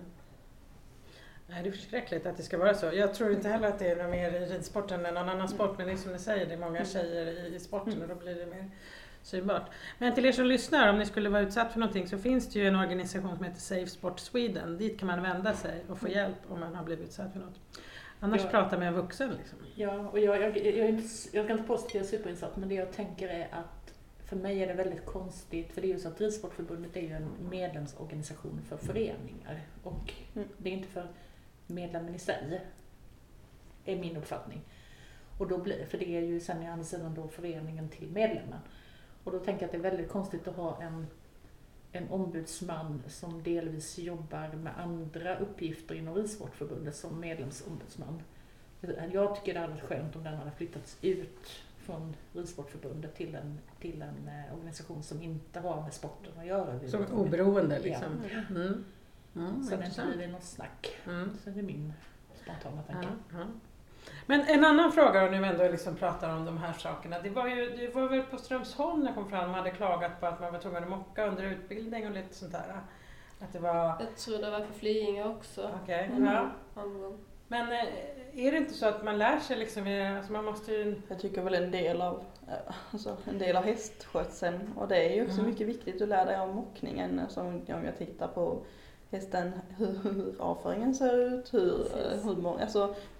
Nej, det är förskräckligt att det ska vara så. Jag tror inte heller att det är mer i ridsporten än någon annan sport. Men det är som ni säger, det är många tjejer i sporten och då blir det mer synbart. Men till er som lyssnar, om ni skulle vara utsatt för någonting så finns det ju en organisation som heter Safe Sport Sweden. Dit kan man vända sig och få hjälp om man har blivit utsatt för något. Annars prata med en vuxen liksom. Ja, och jag kan inte påstå att jag är superinsatt, men det jag tänker är att För mig är det väldigt konstigt, för det är ju så att Ridsportförbundet är ju en medlemsorganisation för föreningar. Och det är inte för medlemmen i sig, är min uppfattning. Och då blir, för det är ju sen i andra sidan då föreningen till medlemmen. Och då tänker jag att det är väldigt konstigt att ha en ombudsman som delvis jobbar med andra uppgifter inom Ridsportförbundet som medlemsombudsman. Jag tycker det hade varit skönt om den hade flyttats ut från Ridsportförbundet till en organisation som inte har med sporten att göra. Som oberoende liksom. Ja. Mm. Mm, så det blir det något snack. Mm. Så det är min spontana tanke. Mm. Men en annan fråga, och nu ändå liksom pratar om de här sakerna. Det var väl på Strömsholm när jag kom fram, man hade klagat på att man var tvungen att mocka under utbildning och lite sånt där. Att det var... Jag tror det var på Flyglinge också. Okej, okay. Ja. Men är det inte så att man lär sig liksom, alltså man måste ju... Jag tycker väl en del av hästskötseln, och det är ju också mycket viktigt att lära dig om mockningen. Alltså om jag tittar på hästen, hur avföringen ser ut, hur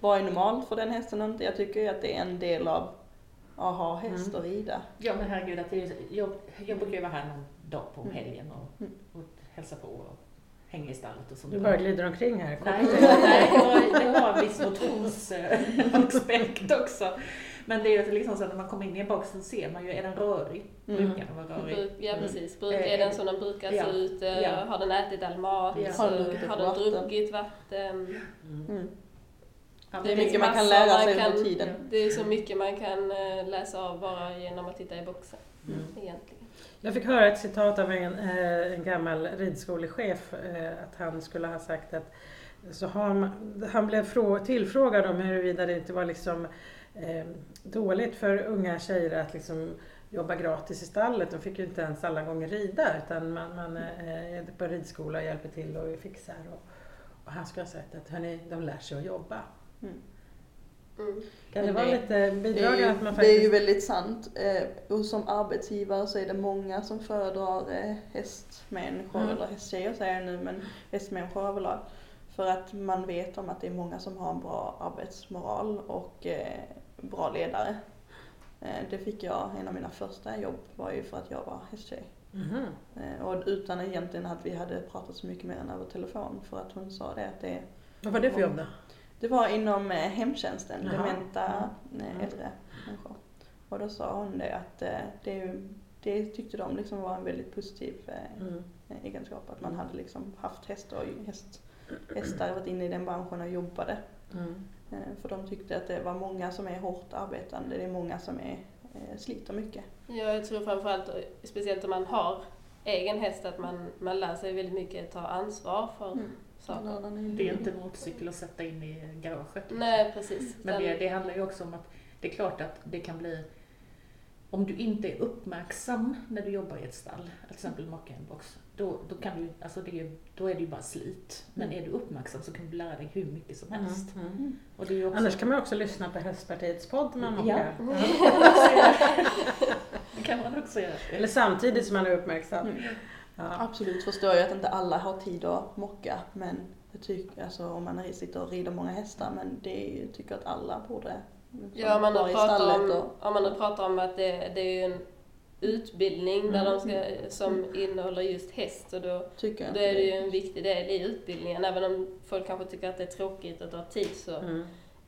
vad är normalt för den hästen och inte. Jag tycker ju att det är en del av att ha häst och rida. Ja men herregud, att det är, jag brukar ju vara här någon dag på helgen och hälsa på och hänga i stallet och sånt. Du bara glider omkring här. Nej, jag har en viss motionsaspekt också. Men det är ju liksom så att när man kommer in i en box så ser man ju, är den rörig? Brukar den vara rörig? Ja precis, är den som den brukar se ut? Ja. Har den ätit all mat? Ja. Har den druckit vatten? Mm. Ja, det är mycket man kan lära sig under tiden. Det är så mycket man kan läsa av bara genom att titta i boxen egentligen. Jag fick höra ett citat av en gammal ridskolechef att han skulle ha sagt att så han blev tillfrågad om huruvida det inte var liksom dåligt för unga tjejer att liksom jobba gratis i stallet. De fick ju inte ens alla gånger rida, utan man är på ridskola och hjälper till och fixar. Och han skulle ha sagt att hörni, de lär sig att jobba. Kan det vara lite bidragande att man faktiskt... Det är ju väldigt sant. Och som arbetsgivare så är det många som föredrar hästmänniskor eller hästtjejer, säger jag nu, men hästmänniskor överlag. För att man vet om att det är många som har en bra arbetsmoral och bra ledare. Det fick jag, en av mina första jobb var ju för att jag var hästtjej. Och utan egentligen att vi hade pratat så mycket mer än över telefon, för att hon sa det att det... Vad var det för jobb då? Det var inom hemtjänsten, dementa äldre människor. Och då sa hon det att det tyckte de liksom var en väldigt positiv egenskap. Att man hade liksom haft hästar varit inne i den branschen och jobbade. För de tyckte att det var många som är hårt arbetande, det är många som sliter mycket. Ja, jag tror framförallt, speciellt om man har egen häst, att man lär sig väldigt mycket att ta ansvar för saker. Det är inte en motorcykel att sätta in i garaget. Nej, precis. Men det handlar ju också om att det är klart att det kan bli, om du inte är uppmärksam när du jobbar i ett stall, till exempel mocka en box, då kan du, alltså då är det ju bara slit. Men är du uppmärksam så kan du lära dig hur mycket som helst. Och det är också... Annars kan man också lyssna på Hästpartiets podd när man mockar. Ja. Det kan man också göra. Eller samtidigt som man är uppmärksam. Ja. Absolut, förstår jag att inte alla har tid att mocka, men jag tycker, alltså, om man sitter och rider många hästar, men jag tycker att alla borde. Ja, om man pratar om att det är ju en utbildning där de ska, som innehåller just häst, och då är det ju en viktig del i utbildningen. Även om folk kanske tycker att det är tråkigt och tar tid, så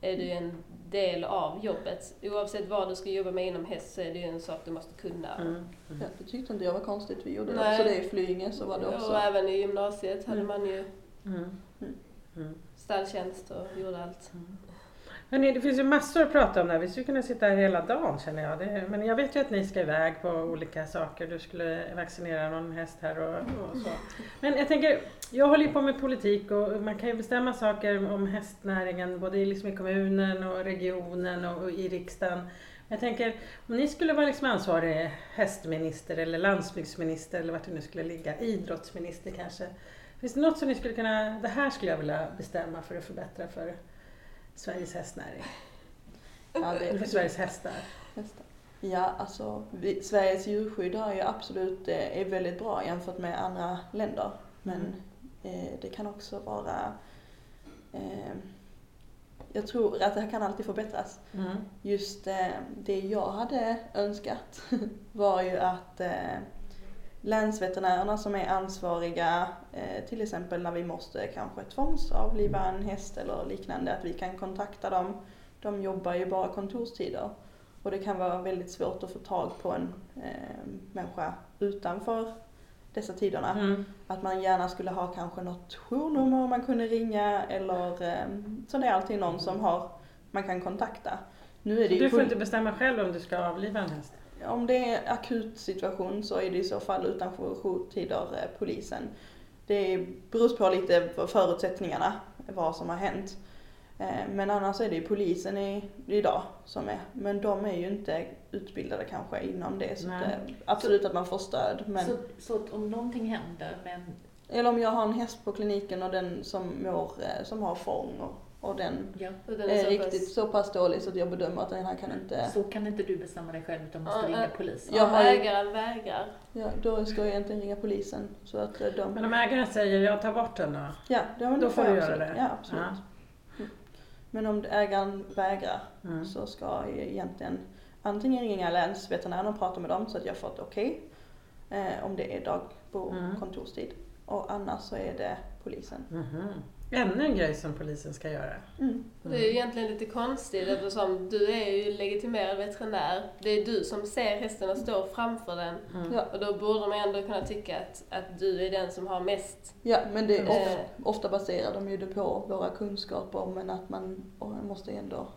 är det ju en del av jobbet. Oavsett vad du ska jobba med inom häst så är det ju en sak du måste kunna. Ja, det tyckte inte jag var konstigt, vi gjorde också det i Flyglinge, så var det också. Och även i gymnasiet hade man ju stalltjänst och gjorde allt. Hörrni, det finns ju massor att prata om där. Vi skulle kunna sitta här hela dagen, känner jag. Men jag vet ju att ni ska iväg på olika saker. Du skulle vaccinera någon häst här och så. Men jag tänker, jag håller ju på med politik, och man kan ju bestämma saker om hästnäringen både liksom i kommunen och regionen och i riksdagen. Jag tänker, om ni skulle vara liksom ansvarig hästminister eller landsbygdsminister eller vart det nu skulle ligga, idrottsminister kanske. Finns det något som ni skulle kunna, det här skulle jag vilja bestämma för att förbättra för Sveriges hästnäring. Ja, det är för Sveriges hästar. Ja, alltså Sveriges djurskydd har ju absolut, är väldigt bra jämfört med andra länder. Men det kan också vara jag tror att det här kan alltid förbättras. Mm. Just det jag hade önskat var ju att länsveterinärerna som är ansvariga, till exempel när vi måste kanske tvångsavliva en häst eller liknande, att vi kan kontakta dem. De jobbar ju bara kontorstider och det kan vara väldigt svårt att få tag på en människa utanför dessa tiderna. Mm. Att man gärna skulle ha kanske något journummer man kunde ringa eller så det är alltid någon som man kan kontakta. Nu är det ju du får inte bestämma själv om du ska avliva en häst? Om det är en akut situation så är det i så fall utanför jourtider polisen. Det beror på lite förutsättningarna, vad som har hänt. Men annars är det ju polisen idag som är. Men de är ju inte utbildade kanske inom det. Så det, absolut att man får stöd. Men så att om någonting händer? Men... Eller om jag har en häst på kliniken och den som har fång och den, ja, och den är riktigt så pass dålig så att jag bedömer att den här kan inte... Så kan inte du bestämma dig själv utan måste ringa polisen? Ja, vägrar. Ja, då ska jag egentligen ringa polisen. Så att de... Men om ägaren säger jag tar bort den då? Ja, då får du göra det. Ja, absolut. Ja. Men om ägaren vägrar så ska jag egentligen antingen ringa länsveterinären och prata med dem så att jag får ett okej. Om det är dag på kontorstid. Och annars så är det polisen. Ännu en grej som polisen ska göra. Det är ju egentligen lite konstigt eftersom du är ju legitimerad veterinär. Det är du som ser hästen och står framför den. Och då borde man ändå kunna tycka att du är den som har mest. Ja, men det är ofta baserar de ju det på våra kunskaper, men att man måste ändå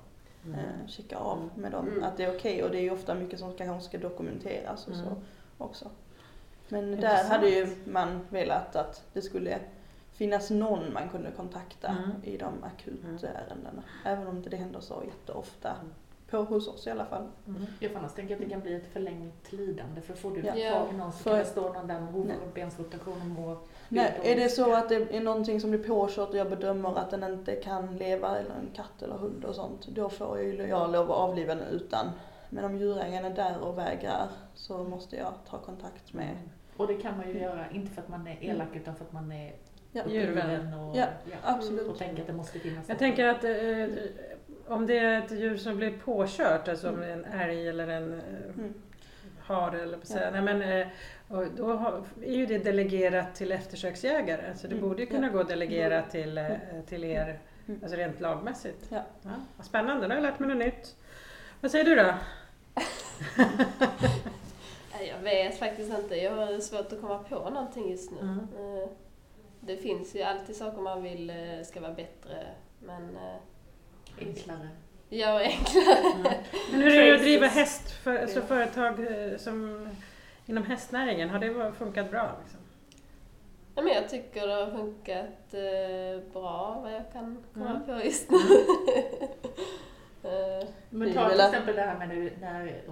kika av med dem att det är okej. Och det är ju ofta mycket som kanske ska dokumenteras och så också. Men där hade ju man velat att det skulle finnas någon man kunde kontakta i de akuta ärendena. Även om inte det händer så jätteofta. Hos oss i alla fall. Jag får annars tänka att det kan bli ett förlängt lidande. För får du tag i någon så kan det stå någon där med hov- och bensrotation. Och nej, är det så att det är någonting som blir påkört och jag bedömer att den inte kan leva, eller en katt eller hund och sånt, då får jag lov att avliva den utan. Men om djurägaren är där och vägrar så måste jag ta kontakt med... Och det kan man ju göra, inte för att man är elak utan för att man är... djurvän absolut. Och tänka att det måste finnas. Jag tänker att om det är ett djur som blir påkört, alltså om en älg eller en hare eller så, och då är ju det delegerat till eftersöksjägare, så det borde ju kunna gå att delegera till er, alltså rent lagmässigt. Ja. Spännande, nu har jag lärt mig något nytt. Vad säger du då? Jag vet faktiskt inte, jag har svårt att komma på någonting just nu. Det finns ju alltid saker man vill ska vara bättre, men... Enklare. Ja, enklare. Men hur är det att driva häst alltså företag som inom hästnäringen? Har det funkat bra? Liksom? Ja, men jag tycker det har funkat bra, vad jag kan komma på just nu. Men ta till exempel det här med när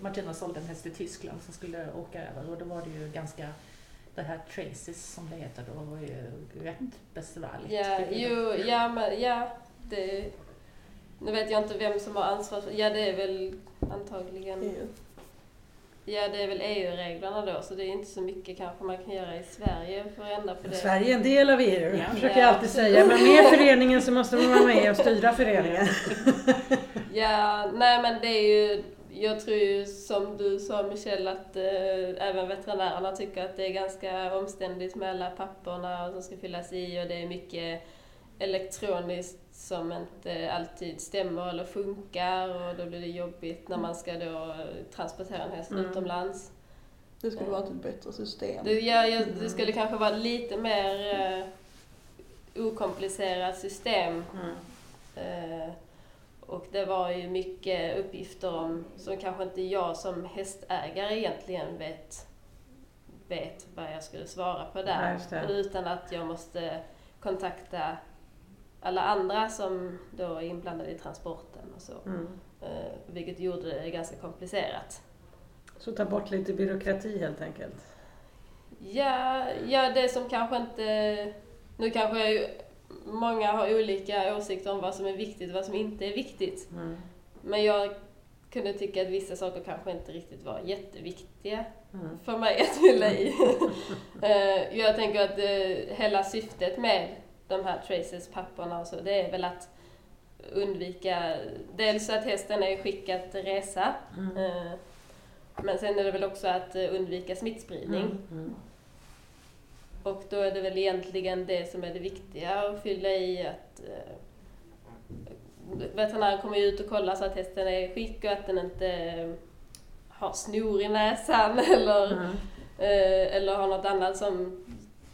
Martina sålde en häst i Tyskland som skulle åka över, och då var det ju ganska... Det här traces som det heter då var ju rätt besvärligt. Det, nu vet jag inte vem som har ansvar för, det är väl antagligen EU. Ja, det är väl EU-reglerna då, så det är inte så mycket kanske man kan göra i Sverige för att ändra på det. Sverige är en del av EU, försöker jag alltid säga. Men med föreningen så måste man vara med och styra föreningen. Men det är ju... Jag tror ju som du sa, Michelle, att även veterinärerna tycker att det är ganska omständigt med alla papperna som ska fyllas i, och det är mycket elektroniskt som inte alltid stämmer eller funkar, och då blir det jobbigt när man ska då transportera en häst utomlands. Det skulle vara ett bättre system. Det skulle kanske vara lite mer okomplicerat system. Och det var ju mycket uppgifter om som kanske inte jag som hästägare egentligen vet vad jag skulle svara på där. Nej, utan att jag måste kontakta alla andra som då är inblandade i transporten och så. Vilket gjorde det ganska komplicerat. Så ta bort lite byråkrati helt enkelt? Ja, det som kanske inte... Nu kanske jag ju... Många har olika åsikter om vad som är viktigt och vad som inte är viktigt. Men jag kunde tycka att vissa saker kanske inte riktigt var jätteviktiga för mig att fylla i. Jag tänker att hela syftet med de här traces-papperna och så, det är väl att undvika dels att hästen är skickad att resa, men sen är det väl också att undvika smittspridning. Och då är det väl egentligen det som är det viktiga att fylla i, att veterinären kommer ut och kollar så att hästen är skick och att den inte har snor i näsan eller har något annat, som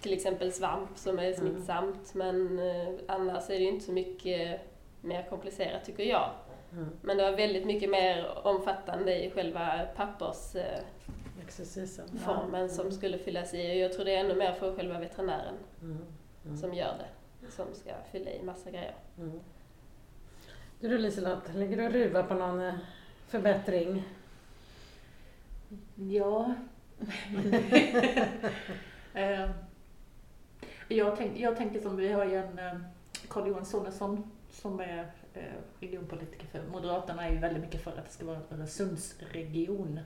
till exempel svamp som är smittsamt. Men annars är det ju inte så mycket mer komplicerat, tycker jag. Men det var väldigt mycket mer omfattande i själva pappersformen som skulle fyllas i. Och jag tror det är ännu mer för själva veterinären som gör det, som ska fylla i massa grejer. Du Liselott, ligger du och ruvar på någon förbättring? Ja. Jag tänker som vi har ju en Karl Johansson som är regionpolitiker för Moderaterna, är ju väldigt mycket för att det ska vara en Öresundsregion.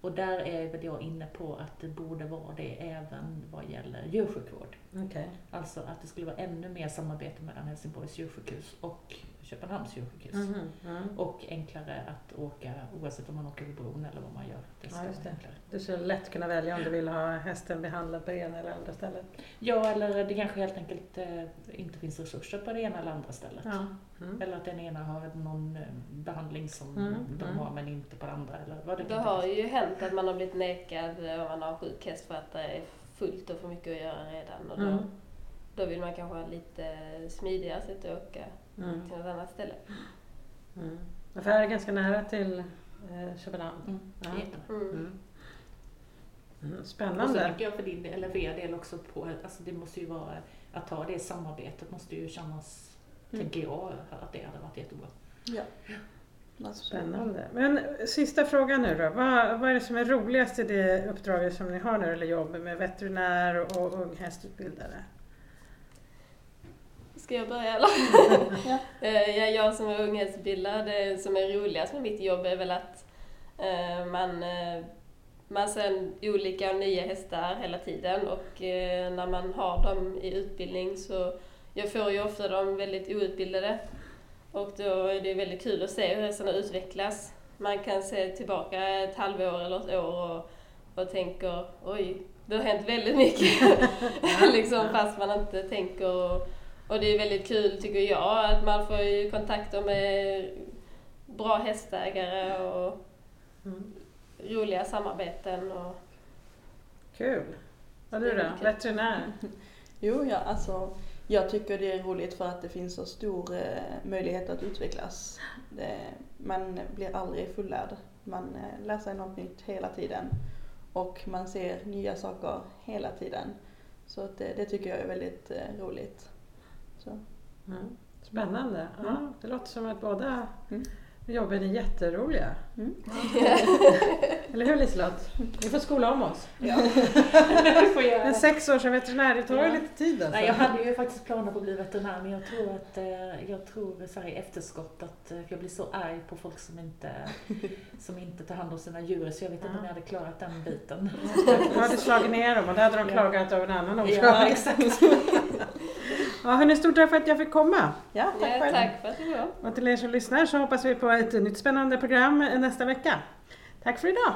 Och där är väl jag inne på att det borde vara det även vad gäller djursjukvård. Okay. Alltså att det skulle vara ännu mer samarbete mellan Helsingborgs djursjukhus och Köpenhamns djursjukhus. Och enklare att åka, oavsett om man åker vid bron eller vad man gör. Det ska vara enklare. Du skulle lätt kunna välja om du vill ha hästen behandlad på det ena eller andra stället. Ja, eller det kanske helt enkelt inte finns resurser på det ena eller andra stället. Eller att den ena har någon behandling som de har men inte på det andra. Eller vad det har ju hänt att man har blivit nekad om man har sjuk häst för att det är fullt och för mycket att göra redan. Och då vill man kanske ha lite smidigare sätt att åka till något annat ställe. För här är ganska nära till Köpenhamn. Spännande. Och så tänker jag för din del, eller för er del också på, alltså det måste ju vara att ha det samarbetet måste ju kännas, tänker jag, att det hade varit jättebra. Ja. Spännande. Men sista frågan nu då. Vad är det som är roligast i det uppdraget som ni har nu, eller jobb med veterinär och ung hästutbildare? Ska jag börja eller? Jag som är ung hästutbildare, det som är roligast med mitt jobb är väl att man ser olika och nya hästar hela tiden, och när man har dem i utbildning så jag får ju ofta dem väldigt outbildade. Och då är det väldigt kul att se hur hästarna utvecklas. Man kan se tillbaka ett halvår eller ett år och tänker, oj, det har hänt väldigt mycket. Fast man inte tänker. Och det är väldigt kul, tycker jag, att man får ju kontakter med bra hästägare och roliga samarbeten. Och... Kul. Vad är du då? Veterinär? Jag tycker det är roligt för att det finns så stor möjlighet att utvecklas. Man blir aldrig fullärd. Man lär sig något nytt hela tiden. Och man ser nya saker hela tiden. Så att det tycker jag är väldigt roligt. Så. Spännande. Ja, det låter som att båda jobben är jätteroliga. Eller hur, Liselott? Vi får skola om oss. Men 6 år som veterinär, det tar ju lite tid. Alltså. Nej, jag hade ju faktiskt planer på att bli veterinär, men jag tror så här i efterskott att jag blir så arg på folk som inte tar hand om sina djur, så jag vet inte om jag hade klarat den biten. Jag hade slagit ner dem och då hade de klagat över en annan omslag. Ja, exakt. Hörni, stort tack för att jag fick komma. Ja, tack för att du kom. Och till er som lyssnar så hoppas vi på ett nytt spännande program nästa vecka. Tack för idag!